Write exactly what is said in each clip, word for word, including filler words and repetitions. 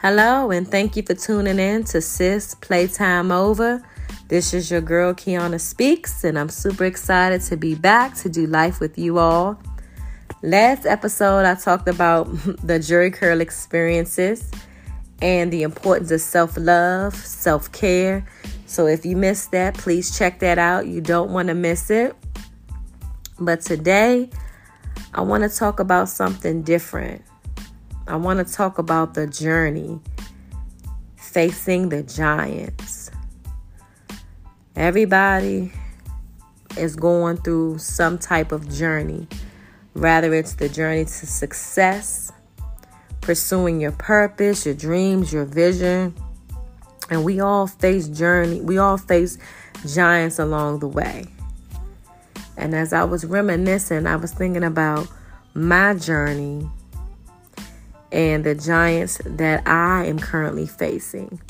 Hello, and thank you for tuning in to Sis Playtime Over. This is your girl, Kiana Speaks, and I'm super excited to be back to do life with you all. Last episode, I talked about the jury curl experiences and the importance of self-love, self-care. So if you missed that, please check that out. You don't want to miss it. But today, I want to talk about something different. I want to talk about the journey, facing the giants. Everybody is going through some type of journey, whether it's the journey to success, pursuing your purpose, your dreams, your vision, and we all face journey. We all face giants along the way. And as I was reminiscing, I was thinking about my journey and the giants that I am currently facing.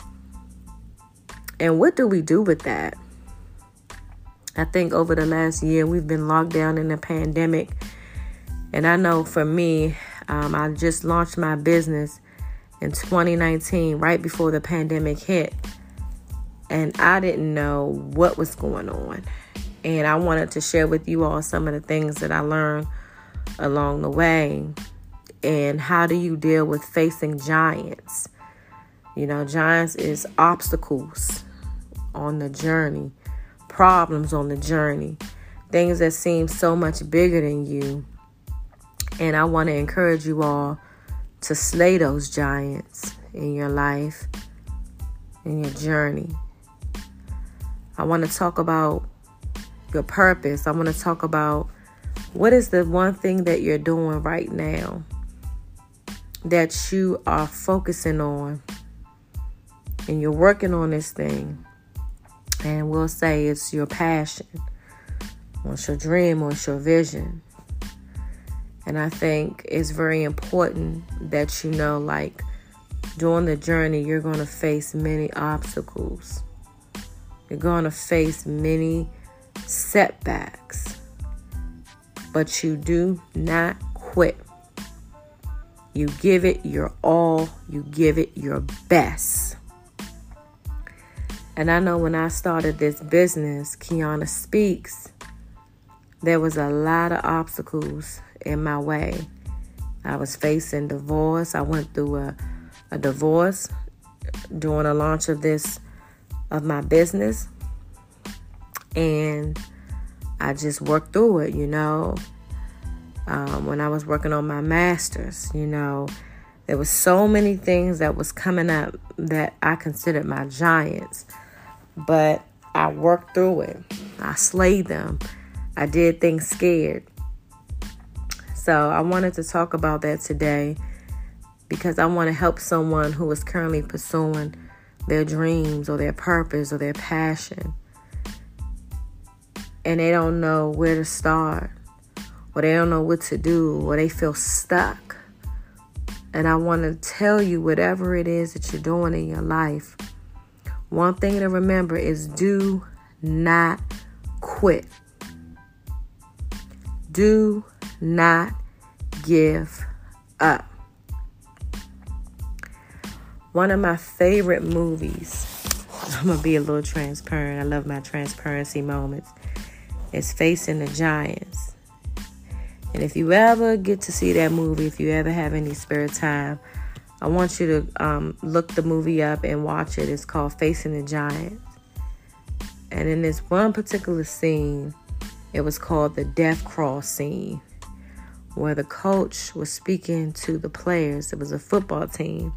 And what do we do with that? I think over the last year, we've been locked down in the pandemic. And I know for me, um, I just launched my business in twenty nineteen, right before the pandemic hit. And I didn't know what was going on. And I wanted to share with you all some of the things that I learned along the way. And how do you deal with facing giants? You know, giants is obstacles on the journey, problems on the journey, things that seem so much bigger than you. And I want to encourage you all to slay those giants in your life, in your journey. I want to talk about your purpose. I want to talk about what is the one thing that you're doing right now that you are focusing on, and you're working on this thing, and we'll say it's your passion, or it's your dream, or it's your vision. And I think it's very important that you know, like, during the journey, you're going to face many obstacles. You're going to face many setbacks, but you do not quit. You give it your all. You give it your best. And I know when I started this business, Kiana Speaks, there was a lot of obstacles in my way. I was facing divorce. I went through a, a divorce during the launch of this, of my business. And I just worked through it, you know. Um, when I was working on my master's, you know, there was so many things that was coming up that I considered my giants, but I worked through it. I slayed them. I did things scared. So I wanted to talk about that today because I want to help someone who is currently pursuing their dreams or their purpose or their passion, and they don't know where to start. Or they don't know what to do, or they feel stuck. And I want to tell you, whatever it is that you're doing in your life, one thing to remember is do not quit. Do not give up. One of my favorite movies, I'm going to be a little transparent. I love my transparency moments. It's Facing the Giants. And if you ever get to see that movie, if you ever have any spare time, I want you to um, look the movie up and watch it. It's called Facing the Giants. And in this one particular scene, it was called the Death Cross scene, where the coach was speaking to the players. It was a football team.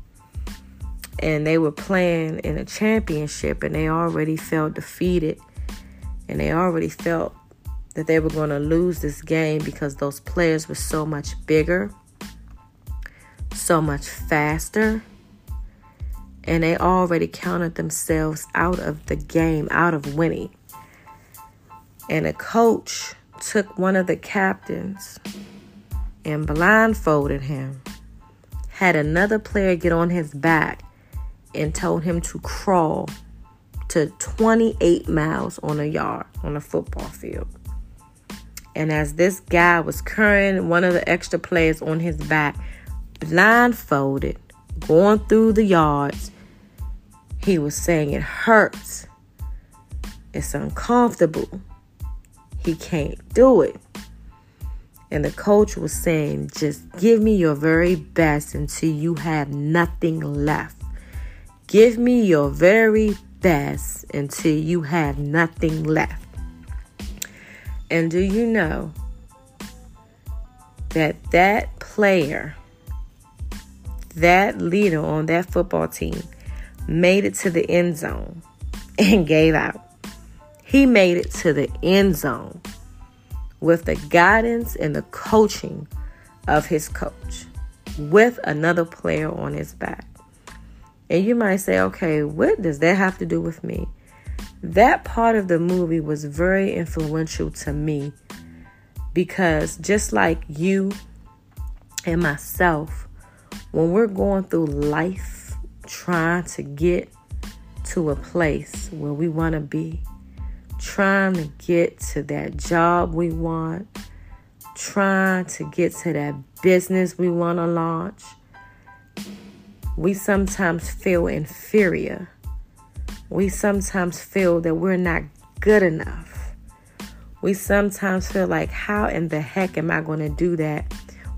And they were playing in a championship, and they already felt defeated. And they already felt that they were going to lose this game because those players were so much bigger, so much faster, and they already counted themselves out of the game, out of winning. And a coach took one of the captains and blindfolded him, had another player get on his back, and told him to crawl to twenty-eight miles on a yard, on a football field. And as this guy was carrying one of the extra players on his back, blindfolded, going through the yards, he was saying it hurts. It's uncomfortable. He can't do it. And the coach was saying, just give me your very best until you have nothing left. Give me your very best until you have nothing left. And do you know that that player, that leader on that football team, made it to the end zone and gave out. He made it to the end zone with the guidance and the coaching of his coach, with another player on his back. And you might say, okay, what does that have to do with me? That part of the movie was very influential to me, because just like you and myself, when we're going through life trying to get to a place where we want to be, trying to get to that job we want, trying to get to that business we want to launch, we sometimes feel inferior. We sometimes feel that we're not good enough. We sometimes feel like, how in the heck am I going to do that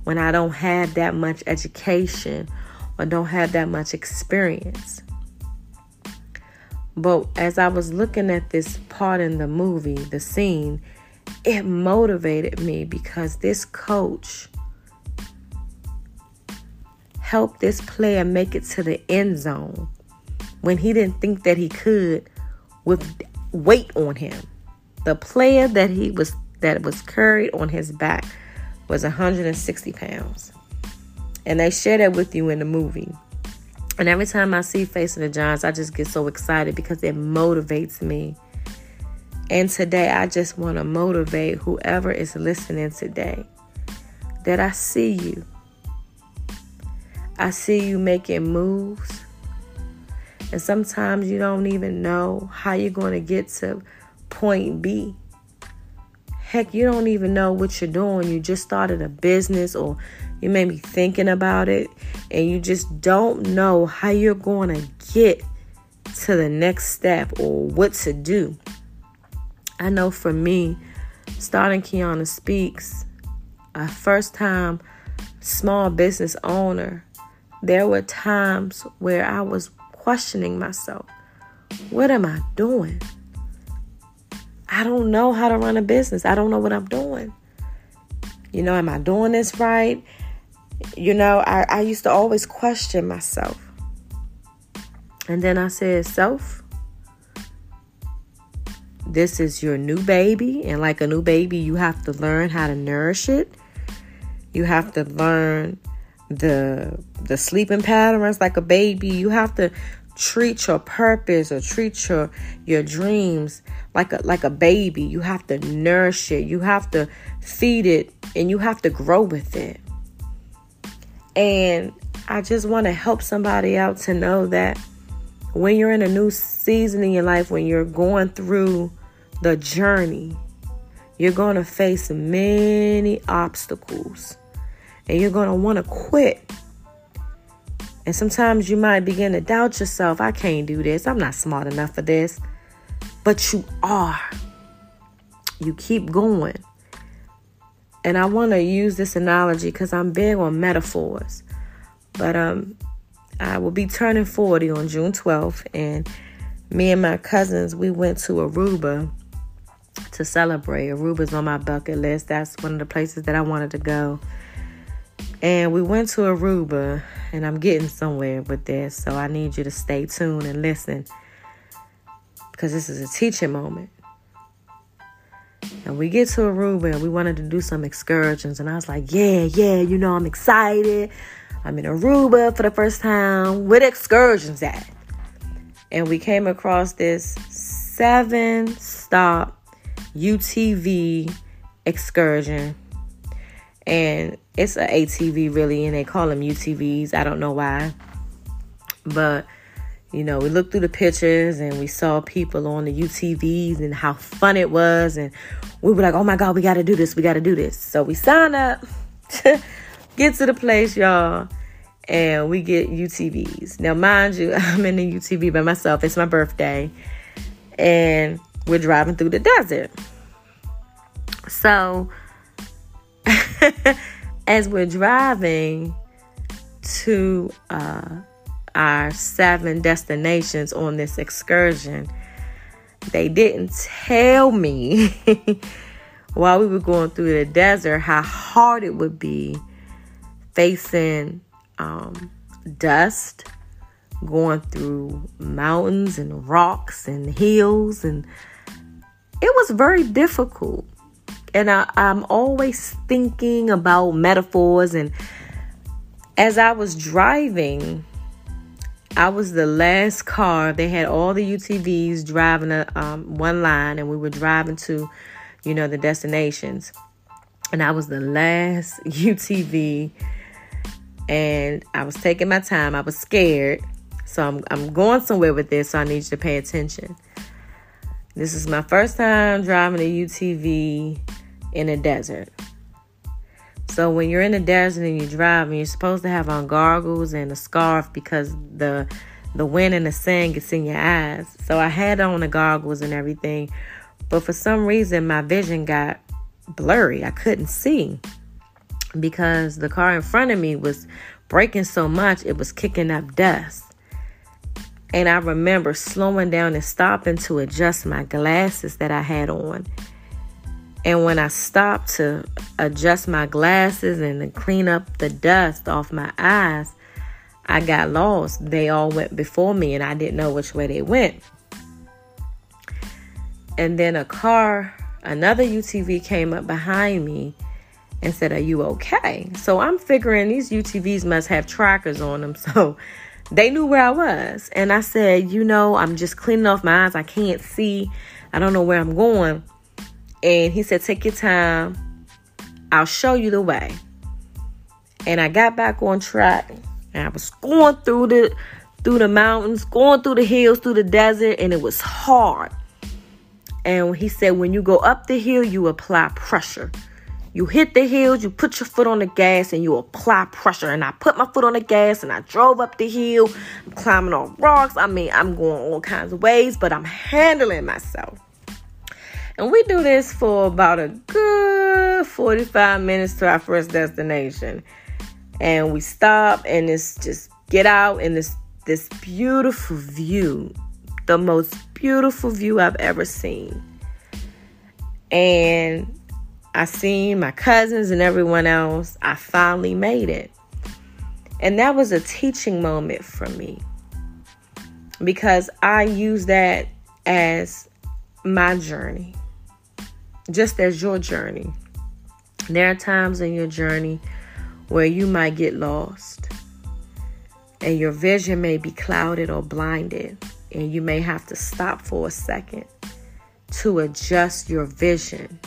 when I don't have that much education or don't have that much experience? But as I was looking at this part in the movie, the scene, it motivated me, because this coach helped this player make it to the end zone when he didn't think that he could, with weight on him. The player that he was that was carried on his back was one hundred sixty pounds. And they share that with you in the movie. And every time I see Facing the Giants, I just get so excited, because it motivates me. And today, I just want to motivate whoever is listening today, that I see you. I see you making moves. And sometimes you don't even know how you're going to get to point B. Heck, you don't even know what you're doing. You just started a business, or you may be thinking about it, and you just don't know how you're going to get to the next step or what to do. I know for me, starting Kiana Speaks, a first-time small business owner, there were times where I was questioning myself. What am I doing? I don't know how to run a business. I don't know what I'm doing. You know, am I doing this right? You know, I, I used to always question myself. And then I said, self, this is your new baby. And like a new baby, you have to learn how to nourish it. You have to learn the the sleeping patterns like a baby. You have to treat your purpose or treat your your dreams like a like a baby. You have to nourish it. You have to feed it, and you have to grow with it. And I just want to help somebody out to know that when you're in a new season in your life, when you're going through the journey, you're going to face many obstacles, and you're going to want to quit. And sometimes you might begin to doubt yourself. I can't do this. I'm not smart enough for this. But you are. You keep going. And I want to use this analogy, because I'm big on metaphors. But um, I will be turning forty on June twelfth. And me and my cousins, we went to Aruba to celebrate. Aruba's on my bucket list. That's one of the places that I wanted to go. And we went to Aruba, and I'm getting somewhere with this, so I need you to stay tuned and listen, because this is a teaching moment. And we get to Aruba, and we wanted to do some excursions, and I was like, yeah, yeah, you know, I'm excited. I'm in Aruba for the first time. Where the excursions at? And we came across this seven-stop U T V excursion, and it's an A T V, really, and they call them U T Vs. I don't know why. But, you know, we looked through the pictures, and we saw people on the U T Vs and how fun it was. And we were like, oh, my God, we got to do this. We got to do this. So we sign up, get to the place, y'all. and we get U T Vs. Now, mind you, I'm in the U T V by myself. It's my birthday, and we're driving through the desert. So, as we're driving to uh, our seven destinations on this excursion, they didn't tell me while we were going through the desert how hard it would be facing um, dust, going through mountains and rocks and hills. And it was very difficult. And I, I'm always thinking about metaphors. And as I was driving, I was the last car. They had all the U T Vs driving a, um, one line, and we were driving to, you know, the destinations. And I was the last U T V, and I was taking my time. I was scared. So I'm, I'm going somewhere with this, so I need you to pay attention. This is my first time driving a U T V in a desert. So when you're in the desert and you're driving, you're supposed to have on goggles and a scarf because the the wind and the sand gets in your eyes. So I had on the goggles and everything, but for some reason my vision got blurry. I couldn't see because the car in front of me was braking so much it was kicking up dust. And I remember slowing down and stopping to adjust my glasses that I had on. And when I stopped to adjust my glasses and to clean up the dust off my eyes, I got lost. They all went before me and I didn't know which way they went. And then a car, another U T V came up behind me and said, "Are you okay?" So I'm figuring these U T Vs must have trackers on them. So they knew where I was. And I said, you know, "I'm just cleaning off my eyes. I can't see. I don't know where I'm going." And he said, "Take your time. I'll show you the way." And I got back on track. And I was going through the through the mountains, going through the hills, through the desert. And it was hard. And he said, "When you go up the hill, you apply pressure. You hit the hills, you put your foot on the gas, and you apply pressure." And I put my foot on the gas, and I drove up the hill. I'm climbing on rocks. I mean, I'm going all kinds of ways, but I'm handling myself. And we do this for about a good forty-five minutes to our first destination. And we stop and it's just get out and this this beautiful view, the most beautiful view I've ever seen. And I seen my cousins and everyone else. I finally made it. And that was a teaching moment for me because I used that as my journey. Just as your journey, there are times in your journey where you might get lost and your vision may be clouded or blinded, and you may have to stop for a second to adjust your vision,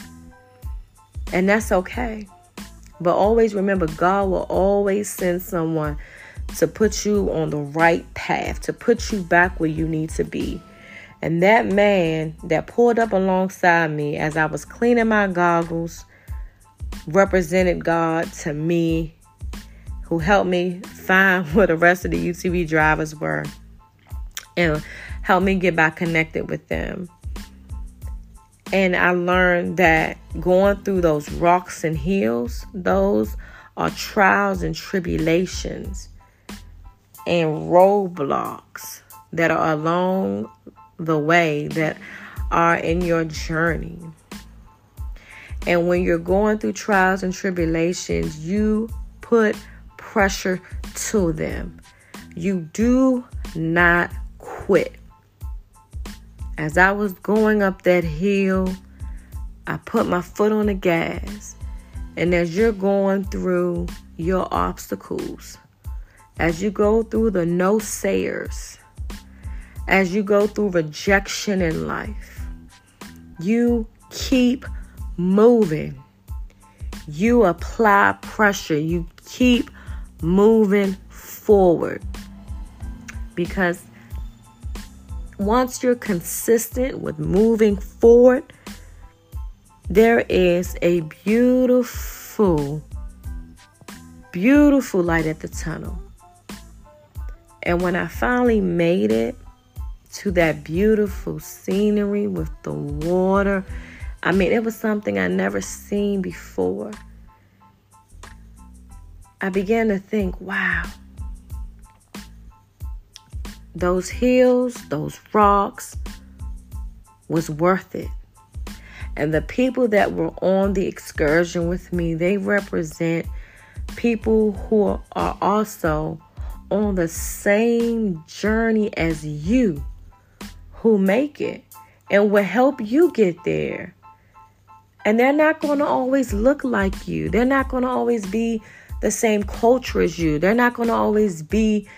and that's okay. But always remember, God will always send someone to put you on the right path, to put you back where you need to be. And that man that pulled up alongside me as I was cleaning my goggles represented God to me, who helped me find where the rest of the U T V drivers were and helped me get back connected with them. And I learned that going through those rocks and hills, those are trials and tribulations and roadblocks that are along the way, that are in your journey. And when you're going through trials and tribulations, you put pressure to them. You do not quit. As I was going up that hill, I put my foot on the gas. And as you're going through your obstacles, as you go through the naysayers, as you go through rejection in life, you keep moving. You apply pressure. You keep moving forward. Because once you're consistent with moving forward, there is a beautiful, beautiful light at the tunnel. And when I finally made it to that beautiful scenery with the water, I mean, it was something I never seen before. I began to think, wow, those hills, those rocks was worth it. And the people that were on the excursion with me, they represent people who are also on the same journey as you, who make it and will help you get there. And they're not going to always look like you. They're not going to always be the same culture as you. They're not going to always be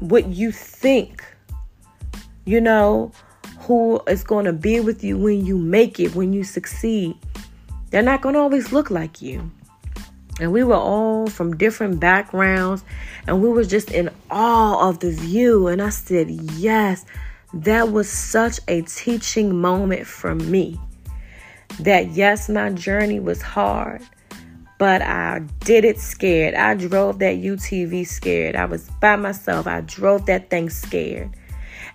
what you think, you know, who is going to be with you when you make it, when you succeed. They're not going to always look like you. And we were all from different backgrounds, and we were just in awe of the view. And I said, yes, that was such a teaching moment for me. That, yes, my journey was hard, but I did it scared. I drove that U T V scared. I was by myself. I drove that thing scared.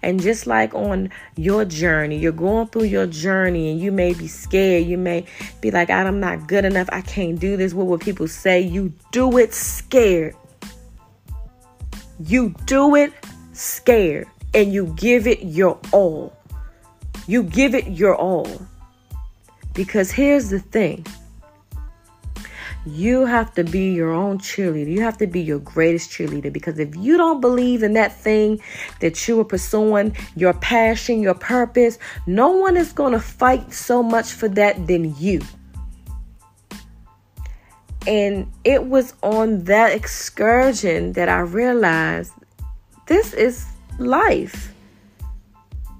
And just like on your journey, you're going through your journey and you may be scared. You may be like, I'm not good enough. I can't do this. What will people say? You do it scared. You do it scared and you give it your all. You give it your all. Because here's the thing. You have to be your own cheerleader. You have to be your greatest cheerleader, because if you don't believe in that thing that you are pursuing, your passion, your purpose, no one is going to fight so much for that than you. And it was on that excursion that I realized this is life,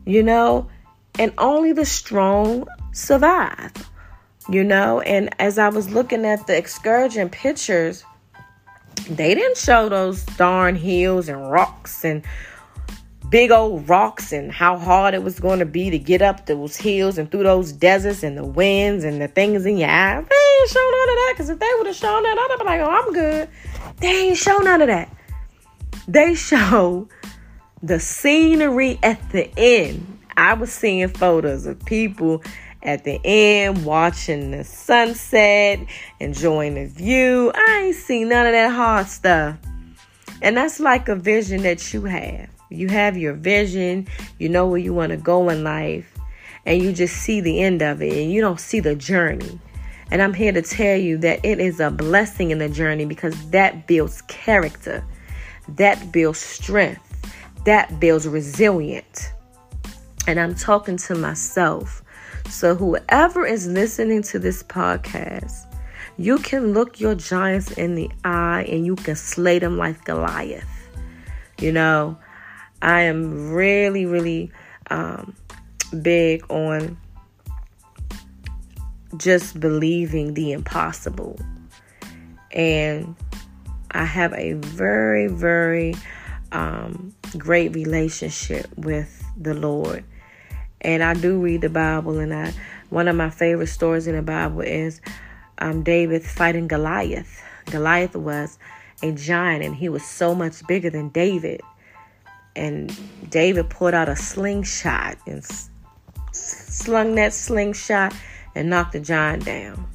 you know, and only the strong survive. You know, and as I was looking at the excursion pictures, they didn't show those darn hills and rocks and big old rocks and how hard it was going to be to get up those hills and through those deserts and the winds and the things in your eyes. They ain't show none of that, because if they would have shown that, I'd have been like, oh, I'm good. They ain't show none of that. They show the scenery at the end. I was seeing photos of people at the end, watching the sunset, enjoying the view. I ain't seen none of that hard stuff. And that's like a vision that you have. You have your vision. You know where you want to go in life. And you just see the end of it. And you don't see the journey. And I'm here to tell you that it is a blessing in the journey, because that builds character. That builds strength. That builds resilience. And I'm talking to myself. So whoever is listening to this podcast, you can look your giants in the eye and you can slay them like Goliath. You know, I am really, really um, big on just believing the impossible. And I have a very, very um, great relationship with the Lord. And I do read the Bible, and I one of my favorite stories in the Bible is um, David fighting Goliath. Goliath was a giant, and he was so much bigger than David. And David pulled out a slingshot and s- slung that slingshot and knocked the giant down.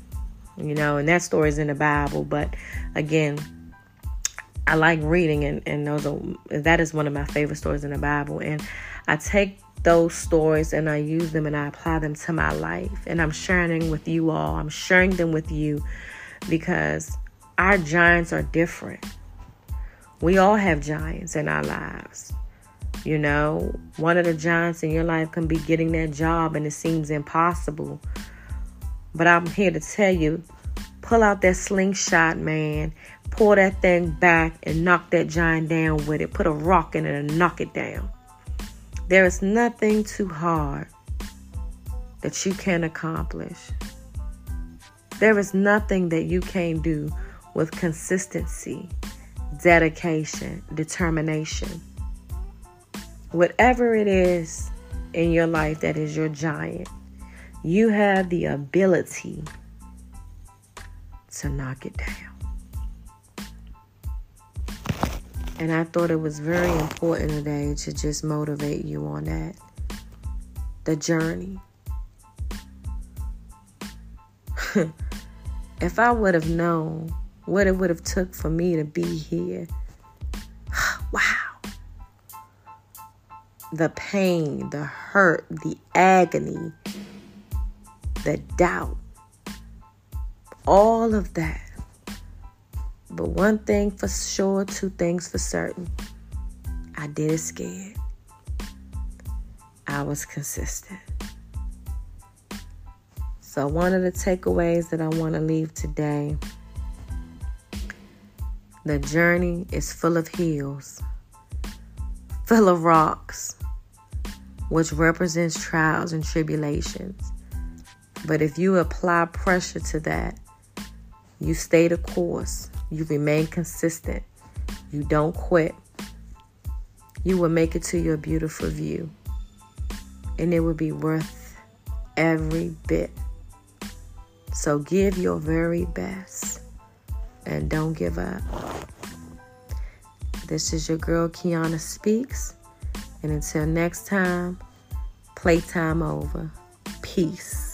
You know, and that story is in the Bible. But again, I like reading, and, and those are, that is one of my favorite stories in the Bible. And I take those stories and I use them and I apply them to my life, and I'm sharing with you all. I'm sharing them with you because our giants are different. We all have giants in our lives. You know, one of the giants in your life can be getting that job and it seems impossible. But I'm here to tell you, pull out that slingshot, man. Pull that thing back and knock that giant down with it. Put a rock in it and knock it down. There is nothing too hard that you can't accomplish. There is nothing that you can't do with consistency, dedication, determination. Whatever it is in your life that is your giant, you have the ability to knock it down. And I thought it was very important today to just motivate you on that. The journey. If I would have known what it would have took for me to be here. Wow. The pain, the hurt, the agony, the doubt. All of that. But one thing for sure, two things for certain. I did it scared. I was consistent. So one of the takeaways that I want to leave today, the journey is full of hills, full of rocks, which represents trials and tribulations. But if you apply pressure to that, you stay the course. You remain consistent. You don't quit. You will make it to your beautiful view. And it will be worth every bit. So give your very best. And don't give up. This is your girl, Kiana Speaks. And until next time, playtime over. Peace.